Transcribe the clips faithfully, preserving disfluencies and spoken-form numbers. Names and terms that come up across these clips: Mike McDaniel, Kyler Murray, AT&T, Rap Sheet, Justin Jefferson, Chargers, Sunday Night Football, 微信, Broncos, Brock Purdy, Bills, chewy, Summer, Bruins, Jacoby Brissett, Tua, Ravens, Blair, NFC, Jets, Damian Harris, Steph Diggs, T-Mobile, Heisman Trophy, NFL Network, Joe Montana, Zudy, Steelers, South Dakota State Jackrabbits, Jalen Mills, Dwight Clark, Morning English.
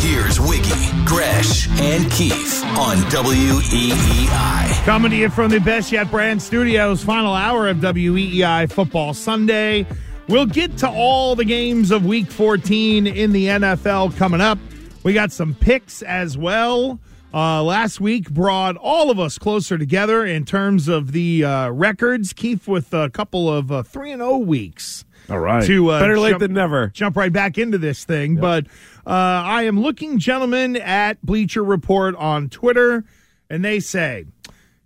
Here's Wiggy, Gresh, and Keefe on W E E I. Coming to you from the Best Yet Brand Studios, final hour of W E E I Football Sunday. We'll get to all the games of Week fourteen in the N F L coming up. We got some picks as well. Uh, last week brought all of us closer together in terms of the uh, records. Keefe with a couple of uh, three and oh weeks. All right. To, uh, Better late jump, than never. Jump right back into this thing. Yep. But uh, I am looking, gentlemen, at Bleacher Report on Twitter, and they say,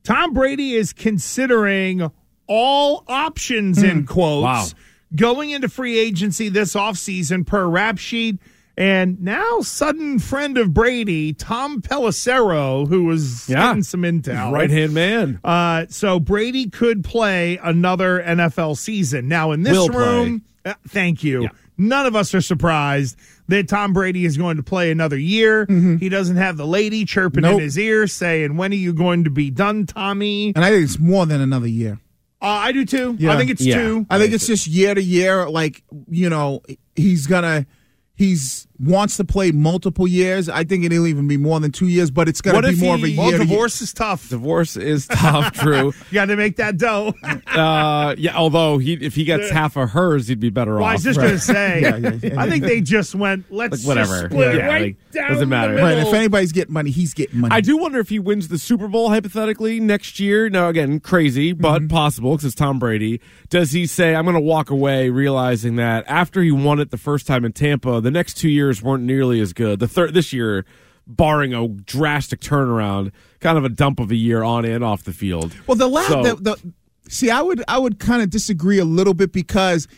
Tom Brady is considering all options, mm. in quotes, wow. going into free agency this offseason per Rap Sheet. And now sudden friend of Brady, Tom Pelissero, who was yeah. getting some intel. Right-hand man. Uh, so Brady could play another N F L season. Now in this Will room, uh, thank you. Yeah. None of us are surprised that Tom Brady is going to play another year. Mm-hmm. He doesn't have the lady chirping nope. in his ear saying, when are you going to be done, Tommy? And I think it's more than another year. Uh, I do too. Yeah. I think it's yeah. two. I think it's just year to year. Like, you know, he's going to... He's wants to play multiple years. I think it'll even be more than two years, but it's going to be more he, of a year. Well, divorce year. is tough. Divorce is tough, Drew. You got to make that dough. uh, yeah. Although he, if he gets half of hers, he'd be better well, off. I was just right. going to say, yeah, yeah, yeah, I think they just went, let's like, just split yeah, right like, down doesn't matter. The right, if anybody's getting money, he's getting money. I do wonder if he wins the Super Bowl, hypothetically, next year. Now, again, crazy, but mm-hmm. possible because it's Tom Brady. Does he say, I'm going to walk away realizing that after he won it the first time in Tampa, the next two years weren't nearly as good. The third this year, barring a drastic turnaround, kind of a dump of a year on and off the field. Well, the last, so, the, the see, I would I would kind of disagree a little bit because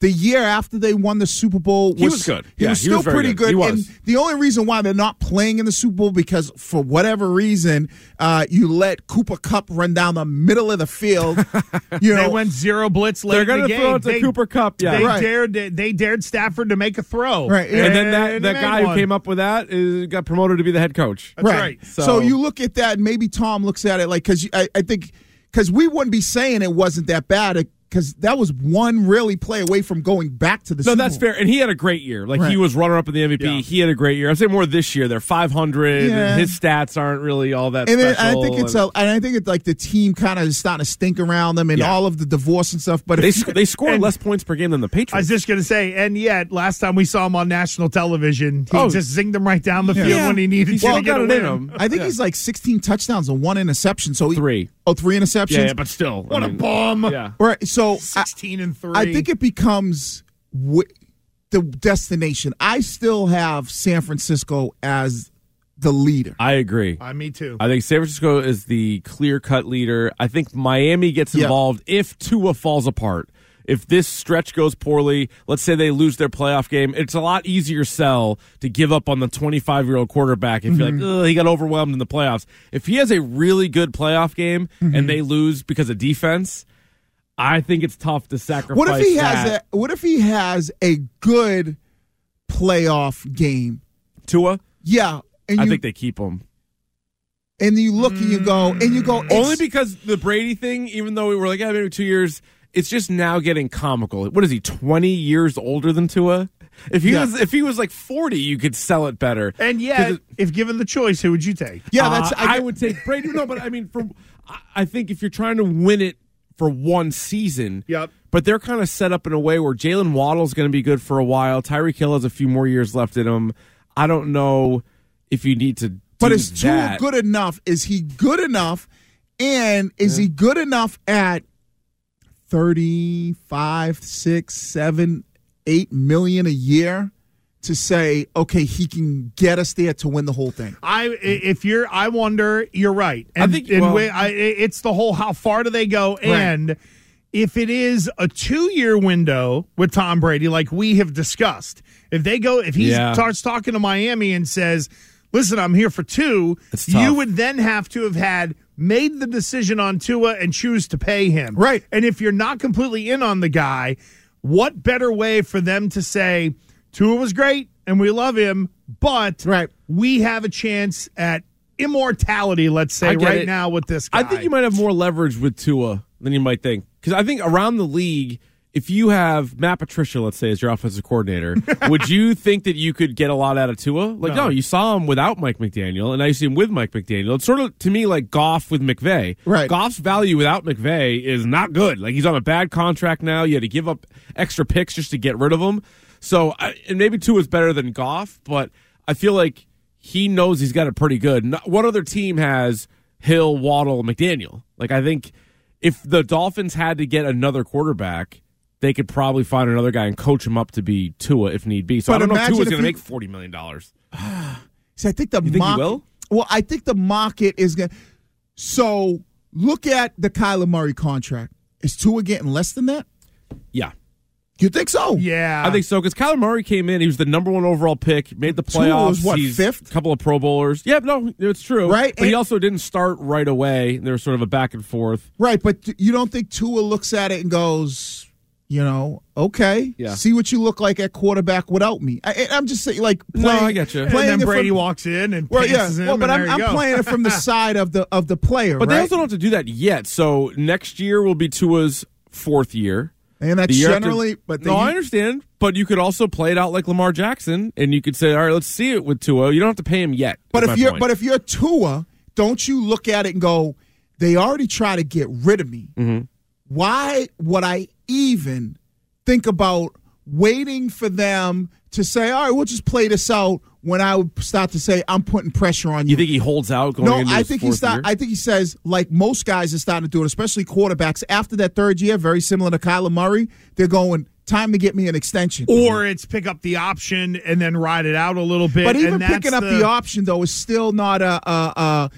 the year after they won the Super Bowl, was, he was good. He yeah, was still he was pretty good. good. He was. And the only reason why they're not playing in the Super Bowl because for whatever reason, uh, you let Cooper Kupp run down the middle of the field. You know, they went zero blitz late in the game. They're going to throw it to they, Cooper Kupp. Yeah, they right. dared they dared Stafford to make a throw. Right, and, and then that, that guy who came up with that is, got promoted to be the head coach. That's right. right. So, so you look at that. Maybe Tom looks at it like because I, I think because we wouldn't be saying it wasn't that bad. It, Because that was one really play away from going back to the Super Bowl. No, that's fair. And he had a great year. Like, right. he was runner-up in the M V P. Yeah. He had a great year. I'm saying more this year. They're five hundred. Yeah. And his stats aren't really all that and special. I think it's and, a, and I think it's like the team kind of is starting to stink around them and yeah. all of the divorce and stuff. But They, if, they scored and, less points per game than the Patriots. I was just going to say, and yet, last time we saw him on national television, he oh. just zinged them right down the yeah. field yeah. when he needed he's to well, get it in him. I think yeah. he's like sixteen touchdowns and one interception. So he, Three. Oh, three interceptions? Yeah, yeah but still. What I mean, a bum. Yeah. Right. So sixteen and three. I, I think it becomes w- the destination. I still have San Francisco as the leader. I agree. Uh, me too. I think San Francisco is the clear-cut leader. I think Miami gets involved yeah. if Tua falls apart. If this stretch goes poorly, let's say they lose their playoff game, it's a lot easier sell to give up on the twenty-five-year-old quarterback if mm-hmm. you're like, oh, he got overwhelmed in the playoffs. If he has a really good playoff game mm-hmm. and they lose because of defense, I think it's tough to sacrifice what if he that. Has a, what if he has a good playoff game Tua? Yeah. And I you, think they keep him. And you look mm. and you go, and you go. Only because the Brady thing, even though we were like, yeah, maybe two years, it's just now getting comical. What is he, twenty years older than Tua? If he yeah. was if he was like forty, you could sell it better. And yet, it, if given the choice, who would you take? Yeah, that's uh, I, I would take Brady. No, but I mean, for I think if you're trying to win it for one season, yep. but they're kind of set up in a way where Jalen Waddle's going to be good for a while. Tyreek Hill has a few more years left in him. I don't know if you need to do But is Tua good enough? Is he good enough? And is yeah. he good enough at thirty-five, six, seven Eight million a year to say, okay, he can get us there to win the whole thing. I, if you're, I wonder. You're right. And, I think and well, we, I, it's the whole how far do they go? Right. And if it is a two-year window with Tom Brady, like we have discussed, if they go, if he yeah. starts talking to Miami and says, "Listen, I'm here for two," you would then have to have had. Made the decision on Tua and choose to pay him. Right. And if you're not completely in on the guy, what better way for them to say, Tua was great and we love him, but right. we have a chance at immortality, let's say, right it. now with this guy. I think you might have more leverage with Tua than you might think. Because I think around the league, if you have Matt Patricia, let's say, as your offensive coordinator, would you think that you could get a lot out of Tua? Like, no. no, you saw him without Mike McDaniel, and now you see him with Mike McDaniel. It's sort of, to me, like Goff with McVay. Right. Goff's value without McVay is not good. Like, he's on a bad contract now. You had to give up extra picks just to get rid of him. So, and maybe Tua's better than Goff, but I feel like he knows he's got it pretty good. What other team has Hill, Waddle, McDaniel? Like, I think if the Dolphins had to get another quarterback, they could probably find another guy and coach him up to be Tua if need be. So but I don't know if Tua's going to make forty million dollars. See, I think the you think market, he will? Well, I think the market is going to. So look at the Kyler Murray contract. Is Tua getting less than that? Yeah. You think so? Yeah. I think so because Kyler Murray came in. He was the number one overall pick, made the playoffs. Tua was, what, He's fifth? A couple of Pro Bowlers. Yeah, no, it's true. Right? But and he also didn't start right away. There was sort of a back and forth. Right, but you don't think Tua looks at it and goes, you know, okay, yeah. see what you look like at quarterback without me. I, I'm just saying, like, playing, no, I get you. Playing and then Brady from, walks in and well, passes yeah. him. Well, but I'm, I'm playing it from the side of the of the player. But right? they also don't have to do that yet. So next year will be Tua's fourth year, and that's generally. After, but they, no, I understand. But you could also play it out like Lamar Jackson, and you could say, all right, let's see it with Tua. You don't have to pay him yet. But if you're point. but if you're Tua, don't you look at it and go, they already try to get rid of me. Mm-hmm. Why would I even think about waiting for them to say, all right, we'll just play this out when I would start to say, I'm putting pressure on you. You think he holds out going no, into I his think fourth he's not, year? I think he says, like most guys are starting to do it, especially quarterbacks, after that third year, very similar to Kyler Murray, they're going, time to get me an extension. Or it's pick up the option and then ride it out a little bit. But even and picking up the... the option, though, is still not a... a, a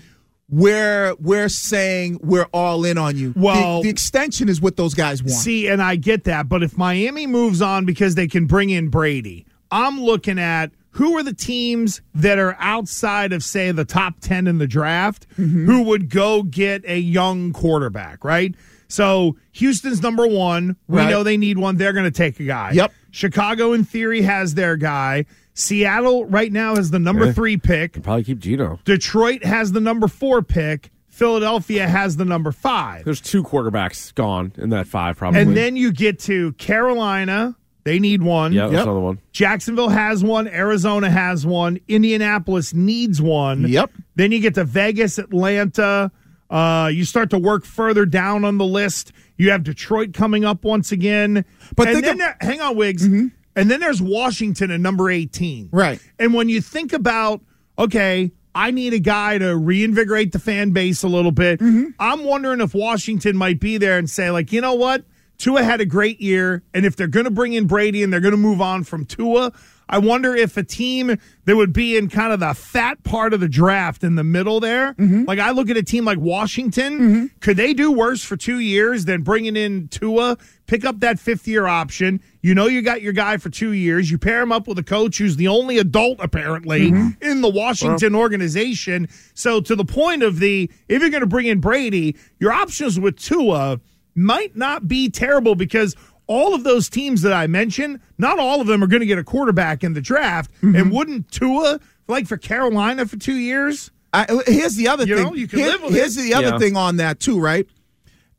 We're, we're saying we're all in on you. Well, the, the extension is what those guys want. See, and I get that. But if Miami moves on because they can bring in Brady, I'm looking at who are the teams that are outside of, say, the top ten in the draft mm-hmm. who would go get a young quarterback, right? So Houston's number one. We right. know they need one. They're going to take a guy. Yep. Chicago, in theory, has their guy. Seattle right now is the number yeah. three pick. They'll probably keep Geno. Detroit has the number four pick. Philadelphia has the number five. There's two quarterbacks gone in that five, probably. And then you get to Carolina. They need one. Yeah, that's yep. another one. Jacksonville has one. Arizona has one. Indianapolis needs one. Yep. Then you get to Vegas, Atlanta. Uh, you start to work further down on the list. You have Detroit coming up once again. But and then, of- hang on, Wiggs. Mm-hmm. And then there's Washington at number eighteen. Right. And when you think about, okay, I need a guy to reinvigorate the fan base a little bit, mm-hmm. I'm wondering if Washington might be there and say, like, you know what? Tua had a great year, and if they're going to bring in Brady and they're going to move on from Tua, I wonder if a team that would be in kind of the fat part of the draft in the middle there, mm-hmm. like I look at a team like Washington, mm-hmm. could they do worse for two years than bringing in Tua, pick up that fifth-year option? You know you got your guy for two years. You pair him up with a coach who's the only adult, apparently, mm-hmm. in the Washington well. organization. So to the point of the, if you're going to bring in Brady, your options with Tua might not be terrible because all of those teams that I mentioned, not all of them are going to get a quarterback in the draft. Mm-hmm. And wouldn't Tua, like for Carolina for two years? I, here's the other you thing. Know, you can Here, live with here's it. the other yeah. thing on that too, right?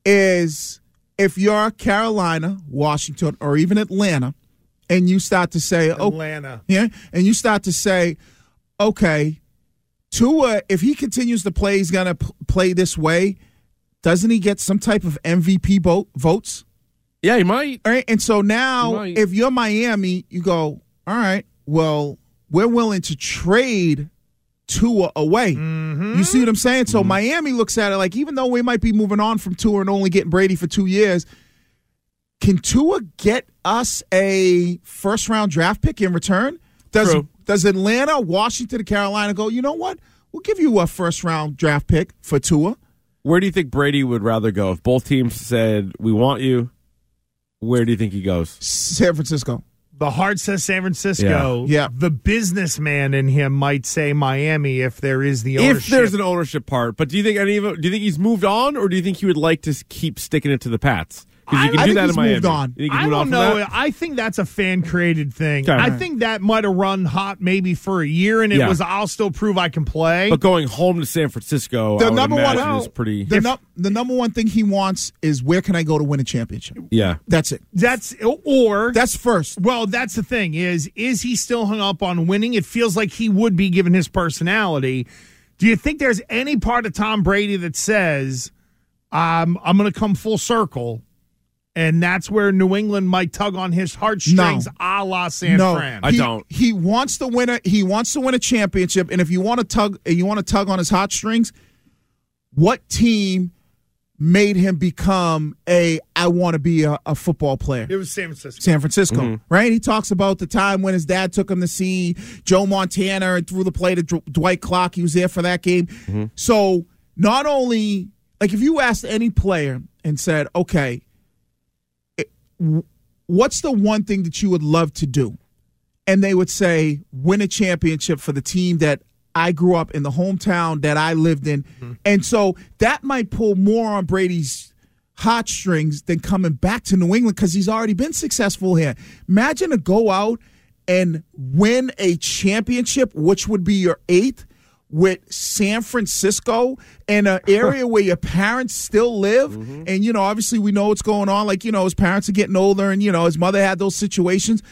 Is if you're Carolina, Washington, or even Atlanta, and you start to say, Atlanta, oh, yeah, and you start to say, okay, Tua, if he continues to play, he's gonna p- play this way. Doesn't he get some type of M V P bo- votes? Yeah, he might. All right, and so now, if you're Miami, you go, all right, well, we're willing to trade Tua away. Mm-hmm. You see what I'm saying? So mm-hmm. Miami looks at it like, even though we might be moving on from Tua and only getting Brady for two years, can Tua get us a first-round draft pick in return? Does True. Does Atlanta, Washington, and Carolina go, you know what? We'll give you a first-round draft pick for Tua. Where do you think Brady would rather go? If both teams said, we want you, where do you think he goes? San Francisco. The heart says San Francisco. Yeah. Yeah. The businessman in him might say Miami if there is the ownership. If there's an ownership part. But do you think any of it, do you think he's moved on, or do you think he would like to keep sticking it to the Pats? Because you can I, do I that in Miami. Moved on. You can I don't know. That? I think that's a fan-created thing. Okay. I think that might have run hot maybe for a year, and it yeah. was, I'll still prove I can play. But going home to San Francisco, the I would number imagine one, is pretty... The, if, no, the number one thing he wants is, where can I go to win a championship? Yeah. That's it. That's Or... That's first. Well, that's the thing, is, is he still hung up on winning? It feels like he would be, given his personality. Do you think there's any part of Tom Brady that says, um, I'm going to come full circle? And that's where New England might tug on his heartstrings, no. a la San no, Fran. I he, don't. He wants to win a he wants to win a championship. And if you want to tug, you want to tug on his heartstrings. What team made him become a I want to be a, a football player? It was San Francisco. San Francisco, mm-hmm. right? He talks about the time when his dad took him to see Joe Montana and threw the play to D- Dwight Clark. He was there for that game. Mm-hmm. So not only, like, if you asked any player and said, okay, what's the one thing that you would love to do? And they would say, win a championship for the team that I grew up in, the hometown that I lived in. Mm-hmm. And so that might pull more on Brady's heartstrings than coming back to New England, because he's already been successful here. Imagine to go out and win a championship, which would be your eighth, with San Francisco, in an area where your parents still live. Mm-hmm. And, you know, obviously we know what's going on. Like, you know, his parents are getting older, and, you know, his mother had those situations.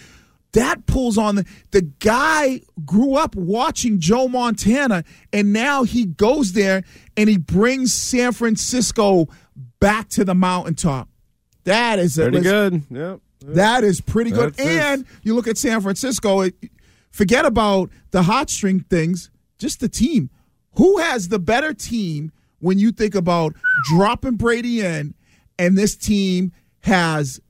That pulls on the the guy grew up watching Joe Montana, and now he goes there and he brings San Francisco back to the mountaintop. That is pretty good. Yep. Yep. That is pretty good. That's and it. You look at San Francisco, it, forget about the heartstring things. Just the team. Who has the better team when you think about dropping Brady in, and this team has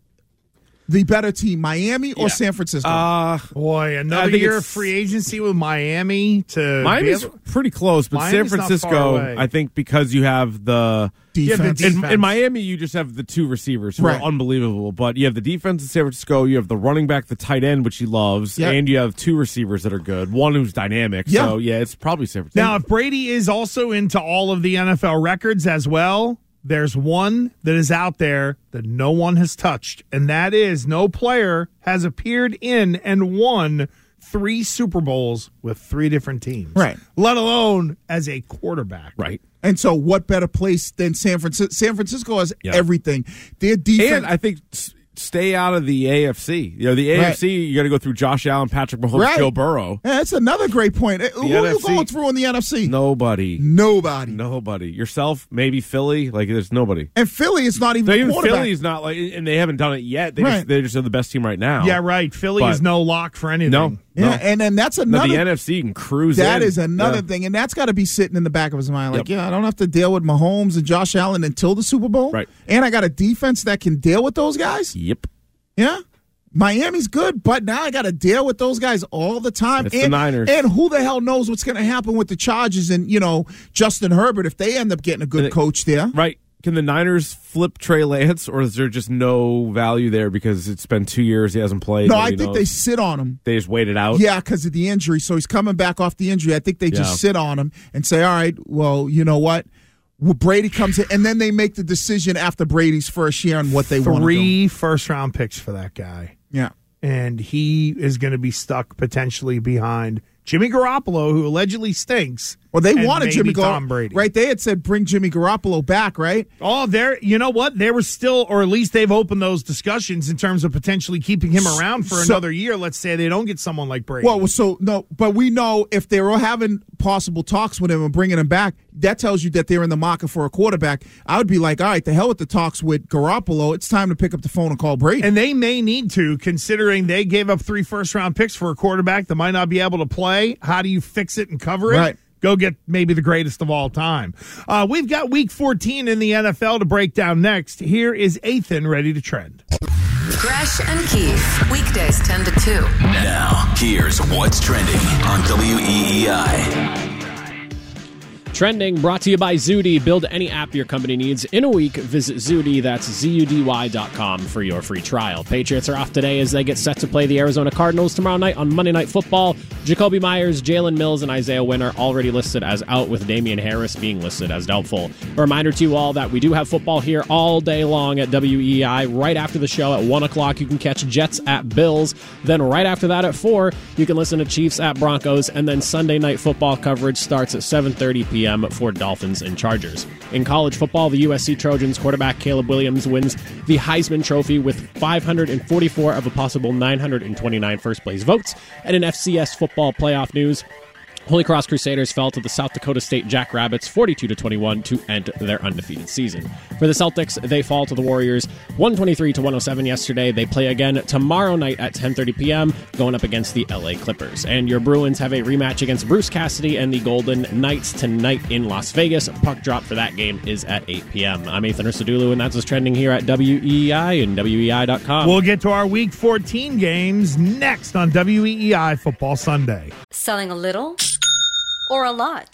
the better team, Miami or yeah. San Francisco? Uh, Boy, another year of free agency with Miami. To Miami's able, pretty close, but Miami's San Francisco, I think, because you have the defense. Yeah, the defense. In, in Miami, you just have the two receivers who right. are unbelievable, but you have the defense in San Francisco, you have the running back, the tight end, which he loves, yep. and you have two receivers that are good, one who's dynamic. Yep. So, yeah, it's probably San Francisco. Now, if Brady is also into all of the N F L records as well, there's one that is out there that no one has touched, and that is no player has appeared in and won three Super Bowls with three different teams. Right. Let alone as a quarterback. Right. And so what better place than San Francisco? San Francisco has yeah. everything. Their defense. And I think stay out of the A F C. You know, the A F C, right. you got to go through Josh Allen, Patrick Mahomes, right. Joe Burrow. Yeah, that's another great point. The Who N F C, are you going through in the N F C? Nobody. Nobody. Nobody. Yourself, maybe Philly. Like, there's nobody. And Philly is not even they, the quarterback. Philly is not, like, and they haven't done it yet. They right. just, they're just the best team right now. Yeah, right. Philly but, is no lock for anything. No. Yeah, no. And then that's another. Now the N F C can cruise That in. is another yeah. thing, and that's got to be sitting in the back of his mind. Like, yep. yeah, I don't have to deal with Mahomes and Josh Allen until the Super Bowl. Right. And I got a defense that can deal with those guys. Yep. Yeah. Miami's good, but now I got to deal with those guys all the time. It's and, the Niners. And who the hell knows what's going to happen with the Chargers and, you know, Justin Herbert if they end up getting a good it, coach there. Right. Can the Niners flip Trey Lance, or is there just no value there because it's been two years he hasn't played? No, I think knows. they sit on him. They just wait it out? Yeah, because of the injury. So he's coming back off the injury. I think they yeah. just sit on him and say, all right, well, you know what? Brady comes in, and then they make the decision after Brady's first year on what they want to do. Three first-round picks for that guy. Yeah. And he is going to be stuck potentially behind Jimmy Garoppolo, who allegedly stinks. Well, they wanted Jimmy Garoppolo, right? They had said bring Jimmy Garoppolo back, right? Oh, there. You know what? They were still, or at least they've opened those discussions in terms of potentially keeping him around for so, another year. Let's say they don't get someone like Brady. Well, so no, but we know if they were having possible talks with him and bringing him back, that tells you that they're in the market for a quarterback. I would be like, all right, the hell with the talks with Garoppolo. It's time to pick up the phone and call Brady. And they may need to, considering they gave up three first-round picks for a quarterback that might not be able to play. How do you fix it and cover it? Right. Go get maybe the greatest of all time. Uh, we've got Week fourteen in the N F L to break down next. Here is Ethan ready to trend. Gresh and Keith, weekdays ten to two. Now, here's what's trending on W E E I. Trending brought to you by Zudy. Build any app your company needs in a week. Visit Zudy, that's Z U D Y dot com for your free trial. Patriots are off today as they get set to play the Arizona Cardinals tomorrow night on Monday Night Football. Jacoby Myers, Jalen Mills, and Isaiah Wynn are already listed as out, with Damian Harris being listed as doubtful. A reminder to you all that we do have football here all day long at W E I. Right after the show at one o'clock, you can catch Jets at Bills. Then right after that at four, you can listen to Chiefs at Broncos. And then Sunday Night Football coverage starts at seven thirty p.m. for Dolphins and Chargers. In college football, the U S C Trojans quarterback Caleb Williams wins the Heisman Trophy with five hundred forty-four of a possible nine hundred twenty-nine first place votes. And in F C S football playoff news, Holy Cross Crusaders fell to the South Dakota State Jackrabbits forty-two to twenty-one to end their undefeated season. For the Celtics, they fall to the Warriors one twenty-three to one oh seven yesterday. They play again tomorrow night at ten thirty p.m. going up against the L A Clippers. And your Bruins have a rematch against Bruce Cassidy and the Golden Knights tonight in Las Vegas. Puck drop for that game is at eight p.m. I'm Ethan Ursadulu, and that's what's trending here at W E E I and W E E I dot com. We'll get to our Week fourteen games next on W E E I Football Sunday. Selling a little or a lot,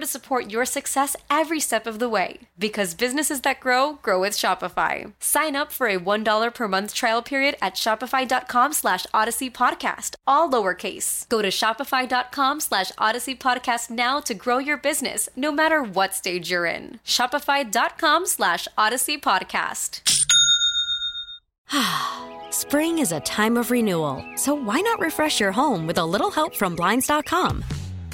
to support your success every step of the way, because businesses that grow, grow with Shopify. Sign up for a one dollar per month trial period at shopify.com slash Odyssey Podcast, all lowercase. Go to shopify.com slash Odyssey Podcast now to grow your business, no matter what stage you're in. Shopify.com slash Odyssey Podcast. Spring is a time of renewal, so why not refresh your home with a little help from Blinds dot com?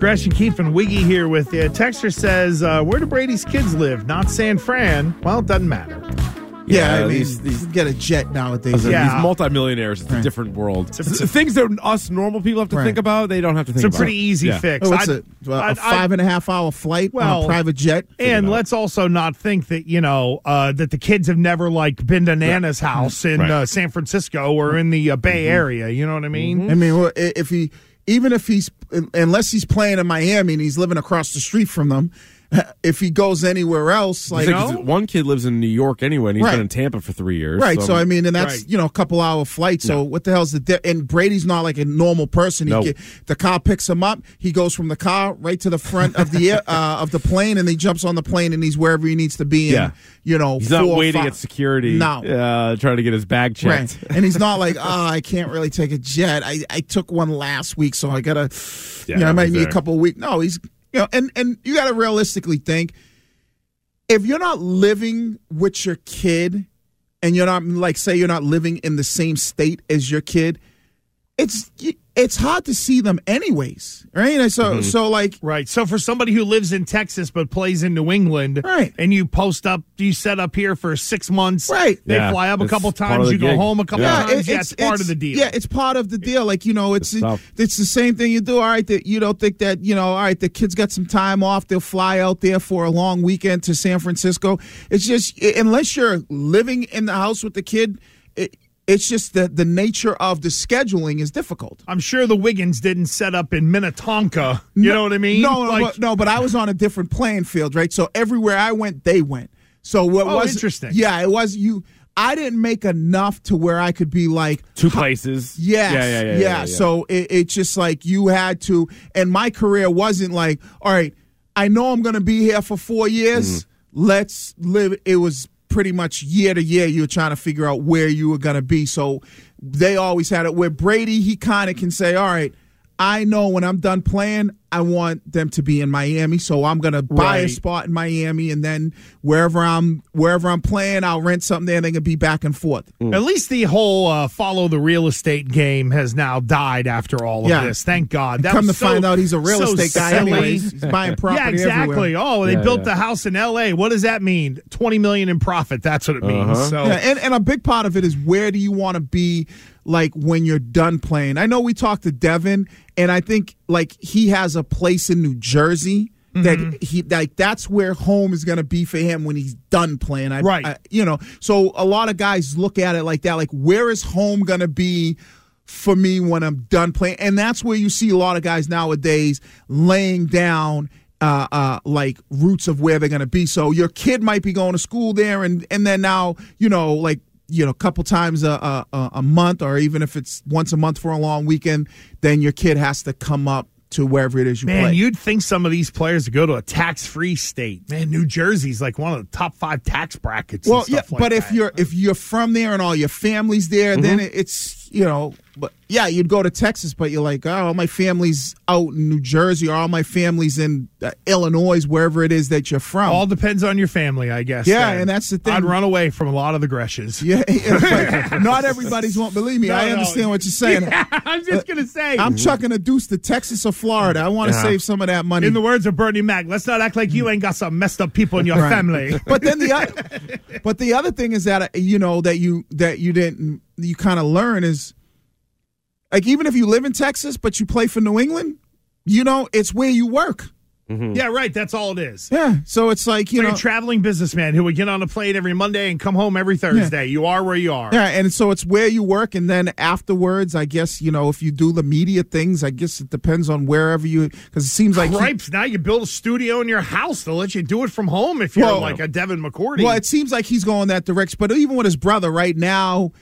Gresh and Keefe and Wiggy here with you. Texter says, uh, where do Brady's kids live? Not San Fran. Well, it doesn't matter. Yeah, yeah I mean, these, these get a jet nowadays. Yeah. These multimillionaires, it's right. a different world. It's a, it's a, Things that us normal people have to right. think about, they don't have to think about. It's a about. pretty easy yeah. fix. Oh, it's I'd, a, well, I'd, a five and a half hour flight well, on a private jet. And let's also not think that, you know, uh, that the kids have never, like, been to Nana's right. house in right. uh, San Francisco or in the uh, Bay mm-hmm. Area. You know what I mean? Mm-hmm. I mean, well, if he, even if he's, unless he's playing in Miami and he's living across the street from them, if he goes anywhere else, like you know? one kid lives in New York anyway, and he's right. been in Tampa for three years. Right. So, so I mean, and that's right. you know a couple hour flight. So yeah. what the hell's the di- and Brady's not like a normal person. He nope. get, the car picks him up. He goes from the car right to the front of the air, uh, of the plane, and he jumps on the plane and he's wherever he needs to be. In, yeah. You know, he's not waiting at security. No. Uh, trying to get his bag checked. Right. And he's not like, oh, I can't really take a jet. I, I took one last week, so I gotta. Yeah, you know, I might need a couple of weeks. No, he's. You know, and, and you got to realistically think, if you're not living with your kid and you're not, like, say you're not living in the same state as your kid, it's it's hard to see them anyways, right? And so, mm-hmm. so like... Right, so for somebody who lives in Texas but plays in New England, right. and you post up, you set up here for six months, right? they yeah, fly up a couple times, you gig. go home a couple yeah. times, yeah, it's, it's part it's, of the deal. Yeah, it's part of the deal. Like, you know, it's it's, it's the same thing you do, all right, that you don't think that, you know, all right, the kid's got some time off, they'll fly out there for a long weekend to San Francisco. It's just, unless you're living in the house with the kid, it, It's just that the nature of the scheduling is difficult. I'm sure the Wiggins didn't set up in Minnetonka. You no, know what I mean? No, like, no, but, no, but I was on a different playing field, right? So everywhere I went, they went. So what oh, was interesting? Yeah, it was you. I didn't make enough to where I could be like two places. Yes, yeah, yeah, yeah. yeah, yeah, yeah. So it, it's just like you had to. And my career wasn't like, all right, I know I'm going to be here for four years. Mm. Let's live. It was. Pretty much year to year, you were trying to figure out where you were going to be. So they always had it. Where Brady, he kind of can say, all right, I know when I'm done playing, I want them to be in Miami, so I'm going to buy right. a spot in Miami, and then wherever I'm wherever I'm playing, I'll rent something there, and they can be back and forth. Mm. At least the whole uh, follow the real estate game has now died after all of yeah. this. Thank God. That come was to so, find out he's a real so estate guy silly. anyways. He's buying property Yeah, exactly. Everywhere. Oh, they yeah, built yeah. the house in L A. What does that mean? twenty million dollars in profit. That's what it means. Uh-huh. So, yeah, and, and a big part of it is where do you want to be like when you're done playing? I know we talked to Devin, and I think like he has a place in New Jersey that mm-hmm. he like that's where home is going to be for him when he's done playing. I, right. I, you know, so a lot of guys look at it like that, like where is home going to be for me when I'm done playing? And that's where you see a lot of guys nowadays laying down Uh, uh, like roots of where they're going to be. So your kid might be going to school there, and, and then now, you know, like, you know, a couple times a, a, a month, or even if it's once a month for a long weekend, then your kid has to come up to wherever it is you Man, play. Man, you'd think some of these players would go to a tax-free state. Man, New Jersey's like one of the top five tax brackets. Well, and stuff yeah, like but that. if you're if you're from there and all your family's there, mm-hmm. then it's you know, but yeah, you'd go to Texas, but you're like, oh, all my family's out in New Jersey, or all my family's in uh, Illinois, wherever it is that you're from. All depends on your family, I guess. Yeah, then. and that's the thing. I'd run away from a lot of the Greshes. Yeah, like, not everybody's won't believe me. No, I understand no. what you're saying. Yeah, I'm just gonna say, I'm chucking a deuce to Texas or Florida. I want to yeah. save some of that money. In the words of Bernie Mac, let's not act like you ain't got some messed up people in your right. family. But then the other, but the other thing is that you know that you that you didn't you kind of learn is. Like, even if you live in Texas, but you play for New England, you know, it's where you work. Mm-hmm. Yeah, right. That's all it is. Yeah. So it's like, you it's like know. a traveling businessman who would get on a plane every Monday and come home every Thursday. Yeah. You are where you are. Yeah, and so it's where you work. And then afterwards, I guess, you know, if you do the media things, I guess it depends on wherever you, because it seems like. Cripes, he, now you build a studio in your house. They'll let you do it from home if you're well, like a Devin McCourty. Well, it seems like he's going that direction. But even with his brother right now,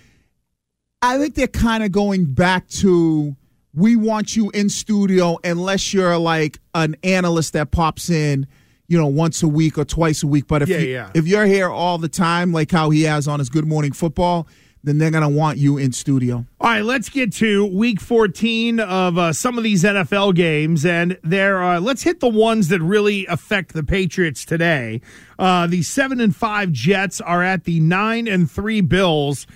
I think they're kind of going back to we want you in studio unless you're like an analyst that pops in, you know, once a week or twice a week. But if, yeah, you, yeah. if you're here all the time, like how he has on his Good Morning Football, then they're going to want you in studio. All right, let's get to week fourteen of uh, some of these N F L games. And there are, let's hit the ones that really affect the Patriots today. Uh, the seven and five Jets are at the nine and three Bills.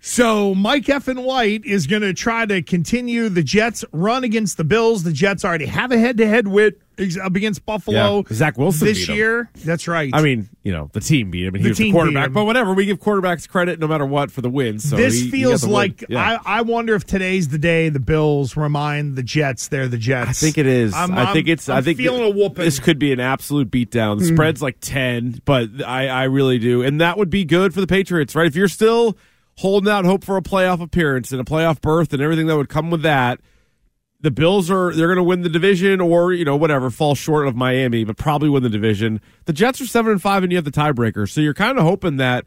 So Mike effing White is going to try to continue the Jets' run against the Bills. The Jets already have a head-to-head win against Buffalo. Yeah, Zach Wilson this year. That's right. I mean, you know, the team beat him and he was the quarterback. But whatever, we give quarterbacks credit no matter what for the win. So this he, feels he like yeah. I, I wonder if today's the day the Bills remind the Jets they're the Jets. I think it is. I'm, I think I'm, it's. I'm I think feeling th- a whooping. This could be an absolute beatdown. The mm. spread's like ten, but I, I really do, and that would be good for the Patriots, right? If you're still holding out hope for a playoff appearance and a playoff berth and everything that would come with that. The Bills are, they're going to win the division or, you know, whatever, fall short of Miami, but probably win the division. The Jets are seven and five and you have the tiebreaker. So you're kind of hoping that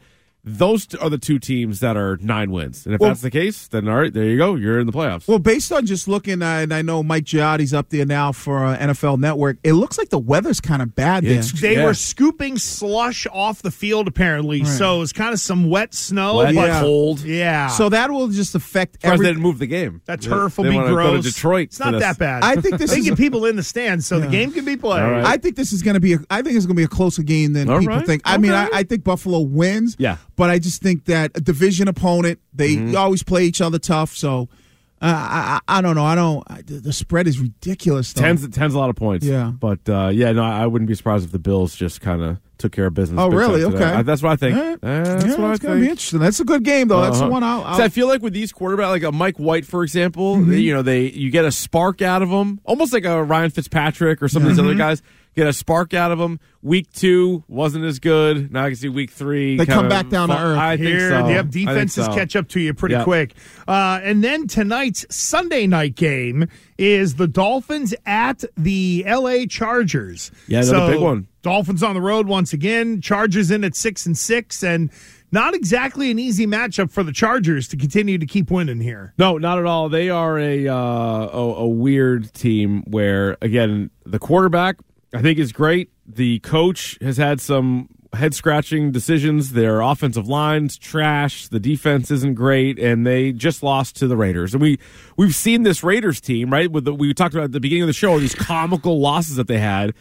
those are the two teams that are nine wins. And if well, that's the case, then all right, there you go. You're in the playoffs. Well, based on just looking, uh, and I know Mike Giotti's up there now for uh, N F L Network, it looks like the weather's kind of bad there. It's, they yeah. were scooping slush off the field, apparently. Right. So it's kind of some wet snow. Wet, but yeah. cold. Yeah. So that will just affect everything. As far as they didn't move the game. That turf they, will they be gross. Go to Detroit it's not that bad. I think this they is get a, people in the stands so yeah. the game can be played. Right. I think this is going to be a, I think it's going to be a closer game than all people right. think. I okay. mean, I, I think Buffalo wins. Yeah. But I just think that a division opponent, they mm-hmm. always play each other tough. So uh, I, I don't know. I don't. I, the spread is ridiculous. Though. Ten's ten's a lot of points. Yeah, but uh, yeah, no, I wouldn't be surprised if the Bills just kind of took care of business. Oh, really? Okay, I, that's what I think. Right. Uh, that's yeah, what it's going to be interesting. That's a good game, though. Uh-huh. That's the one. I'll, I'll... I feel like with these quarterbacks, like a Mike White, for example, mm-hmm. they, you know, they you get a spark out of them, almost like a Ryan Fitzpatrick or some yeah. of these mm-hmm. other guys. Get a spark out of them. Week two wasn't as good. Now I can see week three. They come back down fun. to earth. I think Here, so. Yep, defenses so. catch up to you pretty yep. quick. Uh, and then tonight's Sunday night game is the Dolphins at the L A Chargers. Yeah, that's so, a big one. Dolphins on the road once again. Chargers in at six and six, and not exactly an easy matchup for the Chargers to continue to keep winning here. No, not at all. They are a uh, a, a weird team where, again, the quarterback, I think it's great. The coach has had some head-scratching decisions. Their offensive line's trash. The defense isn't great, and they just lost to the Raiders. And we we've seen this Raiders team, right? With the, we talked about at the beginning of the show these comical losses that they had.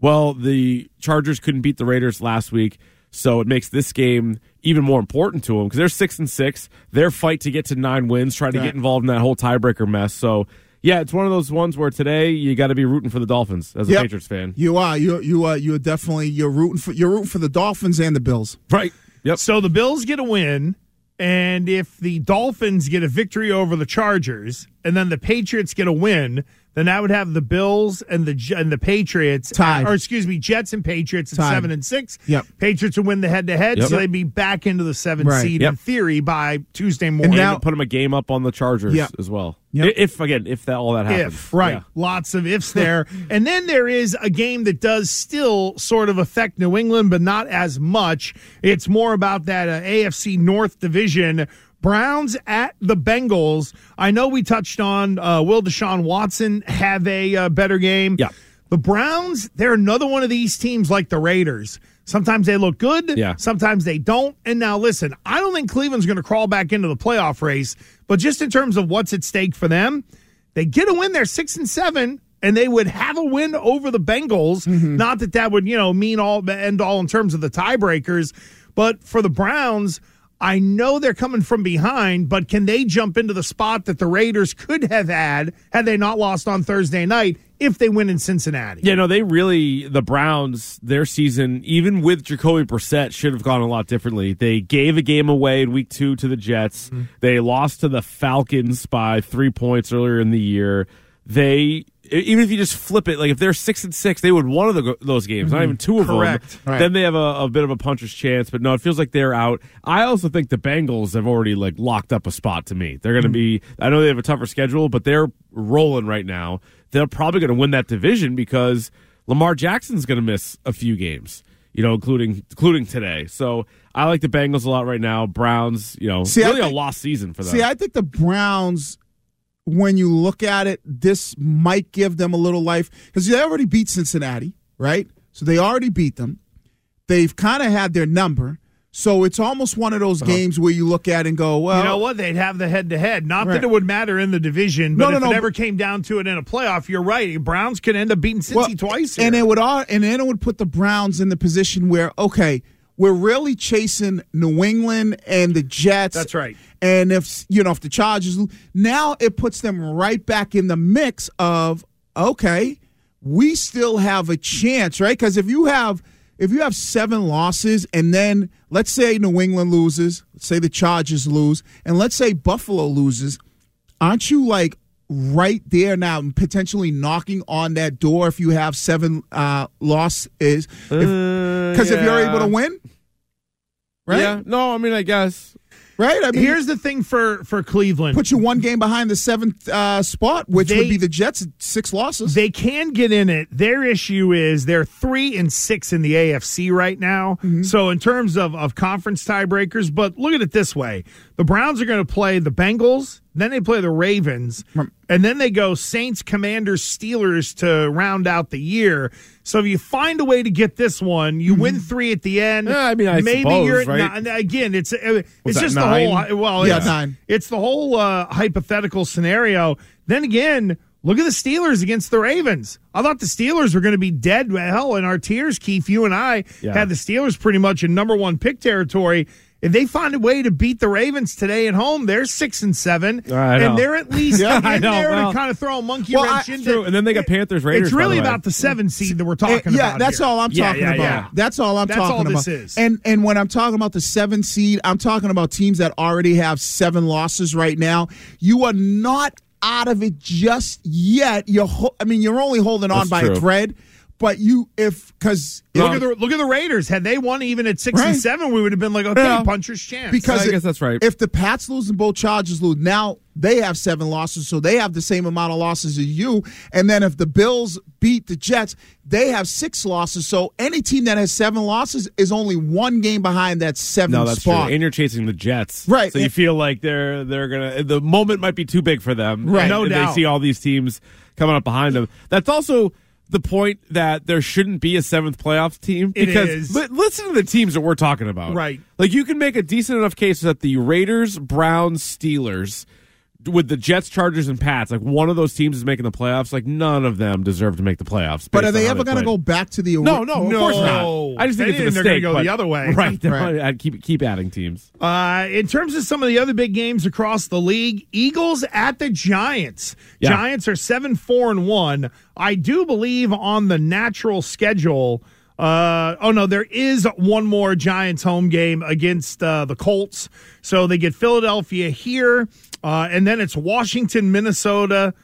Well, the Chargers couldn't beat the Raiders last week, so it makes this game even more important to them because they're six and six. Their fight to get to nine wins, trying to yeah. get involved in that whole tiebreaker mess. So. Yeah, it's one of those ones where today you got to be rooting for the Dolphins as a yep. Patriots fan. You are, you you are, you are definitely you're rooting for you're rooting for the Dolphins and the Bills, right? Yep. So the Bills get a win, and if the Dolphins get a victory over the Chargers, and then the Patriots get a win, then I would have the Bills and the and the Patriots tied, or excuse me, Jets and Patriots at tied. seven and six. Yep. Patriots would win the head to head, so they'd be back into the seventh right. seed yep. in theory by Tuesday morning. And now put them a game up on the Chargers yep. as well. Yep. If, again, if that all that happens. If, right. Yeah. Lots of ifs there. And then there is a game that does still sort of affect New England, but not as much. It's more about that uh, A F C North division. Browns at the Bengals. I know we touched on uh, will Deshaun Watson have a uh, better game. Yeah. The Browns, they're another one of these teams like the Raiders. Sometimes they look good. Yeah. Sometimes they don't. And now, listen, I don't think Cleveland's going to crawl back into the playoff race. But just in terms of what's at stake for them, they get a win. They're six and seven, and they would have a win over the Bengals. Mm-hmm. Not that that would, you know, mean all end all in terms of the tiebreakers. But for the Browns, I know they're coming from behind, but can they jump into the spot that the Raiders could have had had they not lost on Thursday night? If they win in Cincinnati. Yeah, no, they really, the Browns, their season, even with Jacoby Brissett, should have gone a lot differently. They gave a game away in week two to the Jets. Mm-hmm. They lost to the Falcons by three points earlier in the year. They, even if you just flip it, like if they're six and six, they would one of the, those games, mm-hmm. not even two of Correct. them. Right. Then they have a, a bit of a puncher's chance, but no, it feels like they're out. I also think the Bengals have already like locked up a spot to me. They're going to mm-hmm. be, I know they have a tougher schedule, but they're rolling right now. They're probably going to win that division because Lamar Jackson's going to miss a few games, you know, including including today. So I like the Bengals a lot right now. Browns, you know, see, really think, a lost season for them. See, I think the Browns, when you look at it, this might give them a little life because they already beat Cincinnati, right? So they already beat them. They've kind of had their number. So it's almost one of those uh-huh. games where you look at and go, well. You know what? They'd have the head-to-head. Not right. that it would matter in the division, but no, no, if no, it no. ever came down to it in a playoff, you're right. Browns could end up beating Cincy well, twice here. And it would all, and then it would put the Browns in the position where, okay, we're really chasing New England and the Jets. That's right. And if, you know, if the Chargers, now it puts them right back in the mix of, okay, we still have a chance, right? Because if you have... If you have seven losses and then let's say New England loses, let's say the Chargers lose, and let's say Buffalo loses, aren't you like right there now and potentially knocking on that door if you have seven uh, losses? Because if, uh, yeah. if you're able to win, right? Yeah. No, I mean, I guess. Right? I mean, here's the thing for, for Cleveland. Put you one game behind the seventh uh, spot, which they, would be the Jets, six losses. They can get in it. Their issue is they're three and six in the A F C right now. Mm-hmm. So in terms of, of conference tiebreakers, but look at it this way. The Browns are going to play the Bengals, then they play the Ravens, and then they go Saints, Commanders, Steelers to round out the year. So if you find a way to get this one, you mm-hmm. win three at the end. Yeah, I mean, I maybe suppose, you're right? Not, again, it's it's Was just the nine? Whole well, yeah, it's, nine. It's the whole uh, hypothetical scenario. Then again, look at the Steelers against the Ravens. I thought the Steelers were going to be dead. Hell, in our tears, Keith, you and I yeah. had the Steelers pretty much in number one pick territory. If they find a way to beat the Ravens today at home, they're six and seven, and they're at least yeah, in there well, to kind of throw a monkey well, wrench I, into it. And then they got Panthers, Raiders. It's really by the about way. the seven seed that we're talking it, yeah, about. That's yeah, yeah, yeah, about. Yeah, that's all I'm that's talking all about. That's all I'm talking about. That's all this is. And and when I'm talking about the seven seed, I'm talking about teams that already have seven losses right now. You are not out of it just yet. You're, ho- I mean, you're only holding on that's by true. a thread. But you, if, because. Look, look at the Raiders. Had they won even at six right. and seven, we would have been like, okay, yeah. puncher's chance. Because I it, guess that's right. If the Pats lose and both Chargers lose, now they have seven losses, so they have the same amount of losses as you. And then if the Bills beat the Jets, they have six losses. So any team that has seven losses is only one game behind that seventh no, that's spot. True. And you're chasing the Jets. Right. So and, you feel like they're, they're going to, the moment might be too big for them. Right. And, no and doubt. They see all these teams coming up behind them. That's also the point that there shouldn't be a seventh playoff team. Because it is. Li- listen to the teams that we're talking about. Right. Like, you can make a decent enough case that the Raiders, Browns, Steelers, with the Jets, Chargers, and Pats, like, one of those teams is making the playoffs. Like, none of them deserve to make the playoffs. But are they ever going to go back to the... No, no, no, of course not. I just think they it's a mistake. They're going to go but, the other way. Right. right. I'd keep, keep adding teams. Uh, in terms of some of the other big games across the league, Eagles at the Giants. Yeah. Giants are seven four and one. I do believe on the natural schedule... Uh, oh, no, there is one more Giants home game against uh, the Colts. So they get Philadelphia here, uh, and then it's Washington, Minnesota,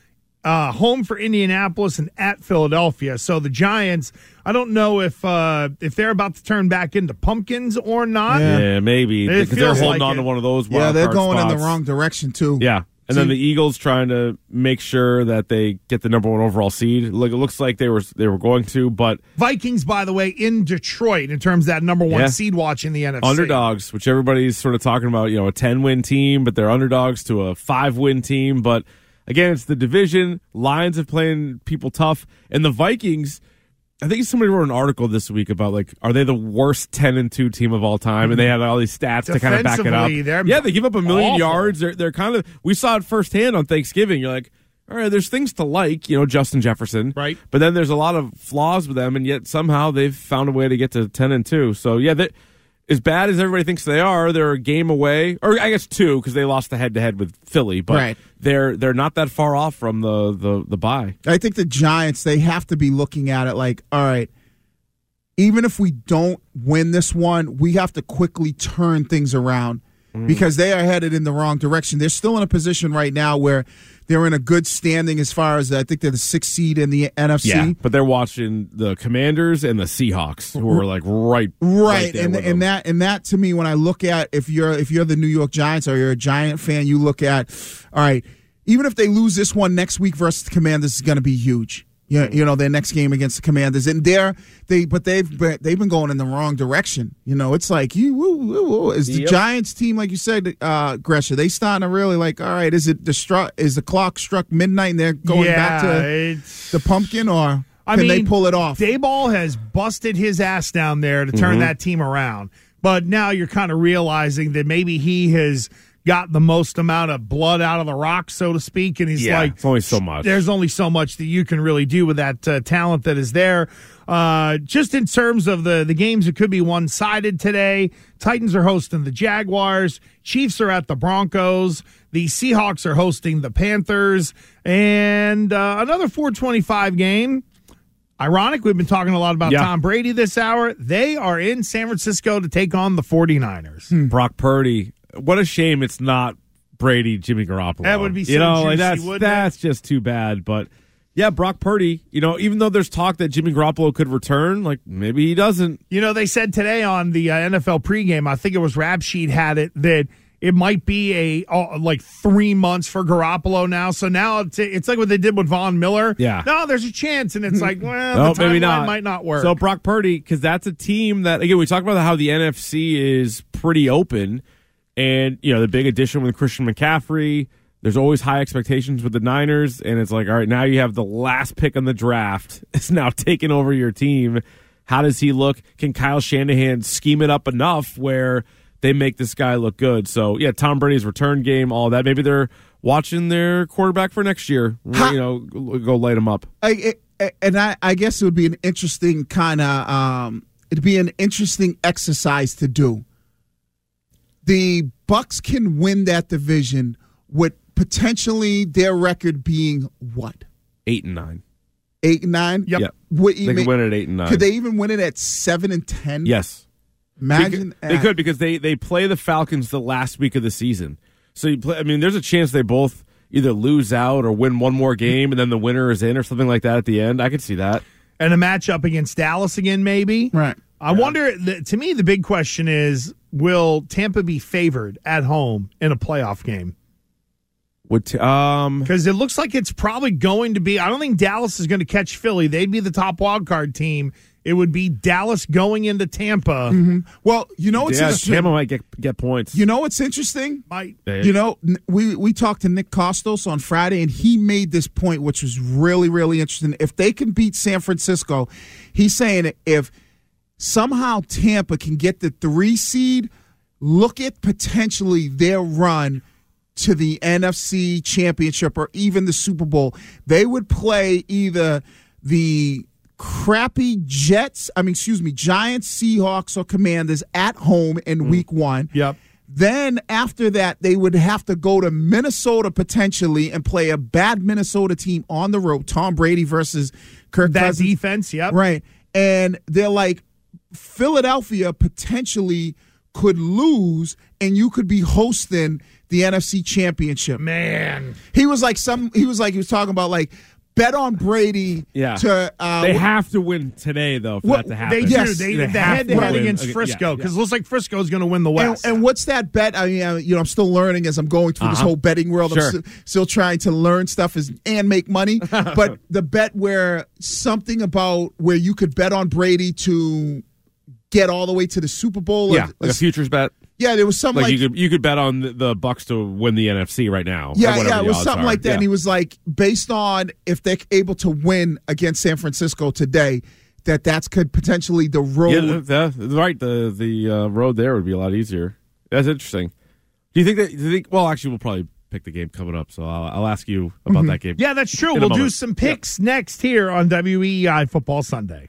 uh, home for Indianapolis, and at Philadelphia. So the Giants, I don't know if uh, if they're about to turn back into pumpkins or not. Yeah, yeah maybe. It they're holding like on it. to one of those wild Yeah, they're going spots. in the wrong direction, too. Yeah. And then the Eagles trying to make sure that they get the number one overall seed. Look, it looks like they were they were going to, but Vikings, by the way, in Detroit in terms of that number one yeah. seed watch in the N F C. Underdogs, which everybody's sort of talking about, you know, a ten-win team, but they're underdogs to a five-win team. But, again, it's the division. Lions have playing people tough. And the Vikings, I think somebody wrote an article this week about, like, are they the worst ten and two team of all time? And they had all these stats to kind of back it up. Yeah, they give up a million awful. yards. They're, they're kind of, we saw it firsthand on Thanksgiving. You're like, all right, there's things to like, you know, Justin Jefferson. Right. But then there's a lot of flaws with them, and yet somehow they've found a way to get to ten and two. So, yeah, that, as bad as everybody thinks they are, they're a game away, or I guess two, because they lost the head to head with Philly, but right. they're they're not that far off from the, the, the bye. I think the Giants, they have to be looking at it like, all right, even if we don't win this one, we have to quickly turn things around mm. because they are headed in the wrong direction. They're still in a position right now where they're in a good standing as far as I think they're the sixth seed in the N F C. Yeah, but they're watching the Commanders and the Seahawks, who are like right, right, right there and with and them. that and that to me, when I look at if you're if you're the New York Giants or you're a Giant fan, you look at, all right, even if they lose this one next week versus the Commanders, is going to be huge. You know, you know their next game against the Commanders, and they're they but they've they've been going in the wrong direction. You know, it's like you woo, woo, woo. Is the yep. Giants team, like you said, uh, Gresha? They starting to really like. All right, is it the stru- Is the clock struck midnight and they're going yeah, back to it's... the pumpkin or? I Can mean, they pull it off? Daboll has busted his ass down there to turn mm-hmm. that team around. But now you're kind of realizing that maybe he has got the most amount of blood out of the rock, so to speak. And he's yeah, like, it's only so much. There's only so much that you can really do with that uh, talent that is there. Uh, just in terms of the, the games that could be one-sided today, Titans are hosting the Jaguars. Chiefs are at the Broncos. The Seahawks are hosting the Panthers. And uh, another four twenty-five game. Ironic, we've been talking a lot about yeah. Tom Brady this hour. They are in San Francisco to take on the forty-niners. Hmm. Brock Purdy. What a shame it's not Brady, Jimmy Garoppolo. That would be so you know, juicy, like that's, that's just too bad. But, yeah, Brock Purdy, you know, even though there's talk that Jimmy Garoppolo could return, like maybe he doesn't. You know, they said today on the uh, N F L pregame, I think it was Rap Sheet had it, that it might be a uh, like three months for Garoppolo now. So now it's, it's like what they did with Von Miller. Yeah. No, there's a chance, and it's like, well, no, the timeline might not work. So Brock Purdy, because that's a team that, again, we talked about how the N F C is pretty open. And, you know, the big addition with Christian McCaffrey, there's always high expectations with the Niners. And it's like, all right, now you have the last pick in the draft. It's now taking over your team. How does he look? Can Kyle Shanahan scheme it up enough where they make this guy look good? So, yeah, Tom Brady's return game, all that. Maybe they're watching their quarterback for next year. How, you know, go light him up. I, I, and I, I guess it would be an interesting kind of um, – it'd be an interesting exercise to do. The Bucs can win that division with potentially their record being what? Eight and nine. Eight and nine? Yep. yep. What, they could win at eight and nine. Could they even win it at seven and ten? Yes. Imagine they could, they could because they, they play the Falcons the last week of the season. So, you play, I mean, there's a chance they both either lose out or win one more game and then the winner is in or something like that at the end. I could see that. And a matchup against Dallas again, maybe? Right. I yeah. wonder, to me, the big question is, will Tampa be favored at home in a playoff game? Because um, it looks like it's probably going to be – I don't think Dallas is going to catch Philly. They'd be the top wild card team. It would be Dallas going into Tampa. Mm-hmm. Well, you know what's yeah, interesting? Tampa might get, get points. You know what's interesting? Might. You know, we, we talked to Nick Costos on Friday, and he made this point, which was really, really interesting. If they can beat San Francisco, he's saying if – somehow Tampa can get the three seed, look at potentially their run to the N F C Championship or even the Super Bowl. They would play either the crappy Jets, I mean, excuse me, Giants, Seahawks, or Commanders at home in mm. week one. Yep. Then after that, they would have to go to Minnesota potentially and play a bad Minnesota team on the road. Tom Brady versus Kirk that Cousins. That defense, yep. Right. And they're like, Philadelphia potentially could lose, and you could be hosting the N F C Championship. Man, he was like some. He was like he was talking about like bet on Brady. Yeah, to, uh, they have to win today though for well, that to happen. They do. Yes, they, they, they have head to head against okay, Frisco because yeah, yeah. it looks like Frisco is going to win the West. And, and what's that bet? I mean, you know, I'm still learning as I'm going through uh-huh. this whole betting world. Sure. I'm st- still trying to learn stuff as, and make money. But the bet where something about where you could bet on Brady to get all the way to the Super Bowl. Yeah, or, like a futures bet. Yeah, there was something like, like you could you could bet on the, the Bucs to win the N F C right now. Yeah, yeah, it was something are. like that. Yeah. And he was like, based on if they're able to win against San Francisco today, that that's could potentially the road. Yeah, the, the, right. The the uh, road there would be a lot easier. That's interesting. Do you think that? Do you think? Well, actually, we'll probably pick the game coming up, so I'll, I'll ask you about mm-hmm. that game. Yeah, that's true. We'll do some picks yeah. next here on W E E I Football Sunday.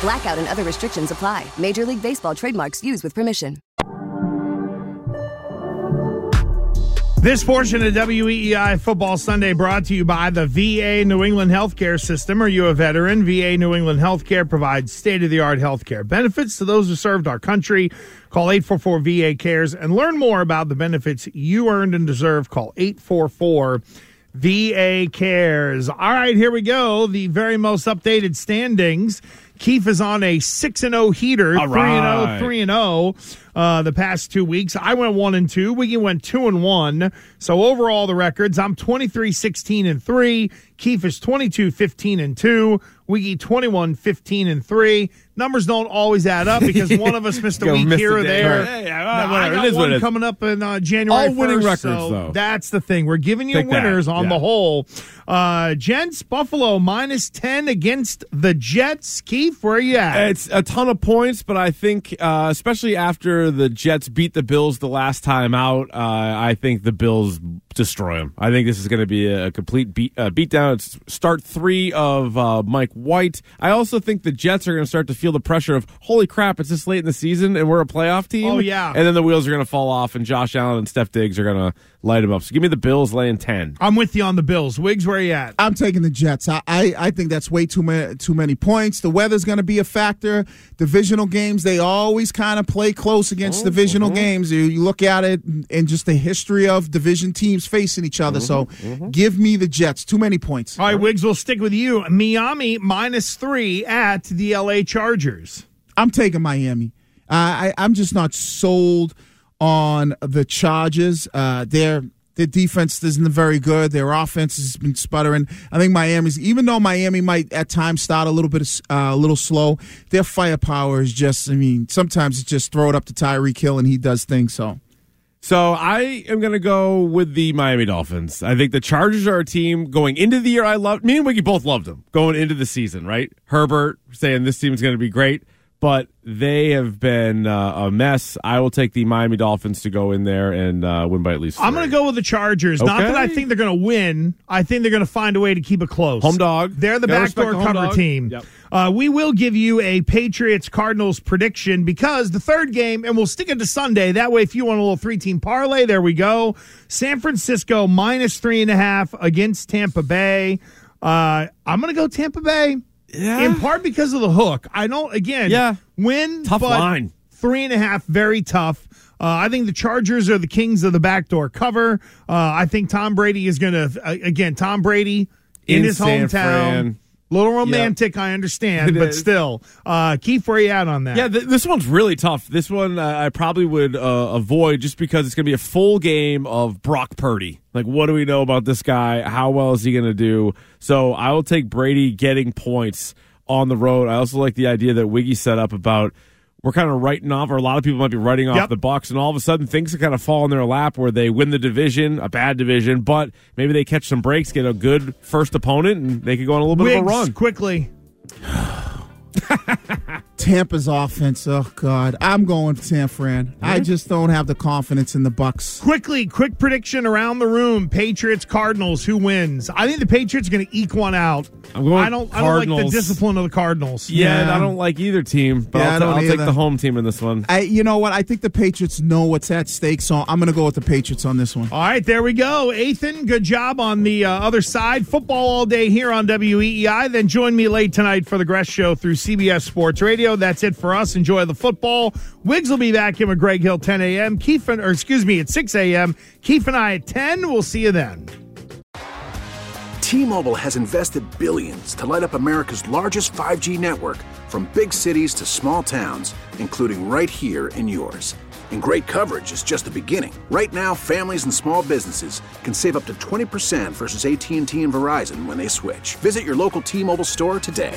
Blackout and other restrictions apply. Major League Baseball trademarks used with permission. This portion of W E E I Football Sunday brought to you by the V A New England Healthcare System. Are you a veteran? V A New England Healthcare provides state-of-the-art healthcare benefits to those who served our country. Call eight four four V A CARES and learn more about the benefits you earned and deserve. Call eight four four V A CARES. All right, here we go. The very most updated standings. Keefe is on a six and oh heater, three and oh, right. three and oh uh, the past two weeks. I went one and two. Wiggy went two and one. So overall, the records, I'm twenty-three sixteen and three. Keefe is twenty-two fifteen and two. Wiggy twenty-one fifteen and three. Numbers don't always add up because one of us missed a week here a or there. Right. Hey, uh, no, I got it is one it is. coming up in uh, January. All first, winning records, so though. That's the thing. We're giving you Take winners that. on yeah. the whole. Uh, gents, Buffalo minus ten against the Jets. Keefe, where are you at? It's a ton of points, but I think, uh, especially after the Jets beat the Bills the last time out, uh, I think the Bills destroy them. I think this is going to be a complete beat uh, beatdown. It's start three of uh, Mike White. I also think the Jets are going to start to feel the pressure of, holy crap, it's this late in the season and we're a playoff team. Oh, yeah. And then the wheels are going to fall off and Josh Allen and Steph Diggs are going to light them up. So give me the Bills laying ten. I'm with you on the Bills. Wiggs, where are you at? I'm taking the Jets. I I, I think that's way too many, too many points. The weather's going to be a factor. Divisional games, they always kind of play close against oh, divisional mm-hmm. games. You, you look at it and just the history of division teams facing each other. Mm-hmm, so mm-hmm. give me the Jets. Too many points. All right, Wiggs, we'll stick with you. Miami minus three at the L A Chargers. I'm taking Miami. Uh, I, I'm just not sold on the Chargers. Uh, their their defense isn't very good. Their offense has been sputtering. I think Miami's, even though Miami might at times start a little bit of, uh, a little slow, their firepower is just, I mean, sometimes it's just throw it up to Tyreek Hill and he does things. So. So I am going to go with the Miami Dolphins. I think the Chargers are a team going into the year I loved. Me and Wiggy both loved them going into the season, right? Herbert saying this team is going to be great, but they have been uh, a mess. I will take the Miami Dolphins to go in there and uh, win by at least three. I'm going to go with the Chargers. Okay. Not that I think they're going to win. I think they're going to find a way to keep it close. Home dog. They're the backdoor cover dog. team. Yep. Uh, we will give you a Patriots-Cardinals prediction because the third game, and we'll stick it to Sunday. That way, if you want a little three-team parlay, there we go. San Francisco minus three and a half against Tampa Bay. Uh, I'm going to go Tampa Bay. Yeah. In part because of the hook. I don't, again, yeah. win, tough but line. Three and a half, very tough. Uh, I think the Chargers are the kings of the backdoor cover. Uh, I think Tom Brady is going to, uh, again, Tom Brady in, in his San hometown. Fran. Little romantic, yep. I understand, it but is. still. Uh, Keefe, where are you at on that? Yeah, th- this one's really tough. This one uh, I probably would uh, avoid just because it's going to be a full game of Brock Purdy. Like, what do we know about this guy? How well is he going to do? So I will take Brady getting points on the road. I also like the idea that Wiggy set up about we're kind of writing off, or a lot of people might be writing off yep. the Bucs, and all of a sudden things kind of fall in their lap where they win the division, a bad division, but maybe they catch some breaks, get a good first opponent, and they could go on a little Wiggs, bit of a run. quickly. Tampa's offense, oh, God. I'm going for San Fran. Mm-hmm. I just don't have the confidence in the Bucs. Quickly, quick prediction around the room. Patriots, Cardinals, who wins? I think the Patriots are going to eke one out. I'm going I don't, Cardinals. I don't like the discipline of the Cardinals. Yeah, yeah. I don't like either team, but yeah, I'll, I'll take the home team in this one. I, you know what? I think the Patriots know what's at stake, so I'm going to go with the Patriots on this one. All right, there we go. Ethan, good job on the uh, other side. Football all day here on W E E I. Then join me late tonight for the Gress Show through C B S Sports Radio. That's it for us. Enjoy the football. Wiggs will be back in with Greg Hill, ten a.m. Keefe, or excuse me, at six a.m. Keefe and I at ten. We'll see you then. T-Mobile has invested billions to light up America's largest five G network, from big cities to small towns, including right here in yours. And great coverage is just the beginning. Right now, families and small businesses can save up to twenty percent versus A T and T and Verizon when they switch. Visit your local T-Mobile store today.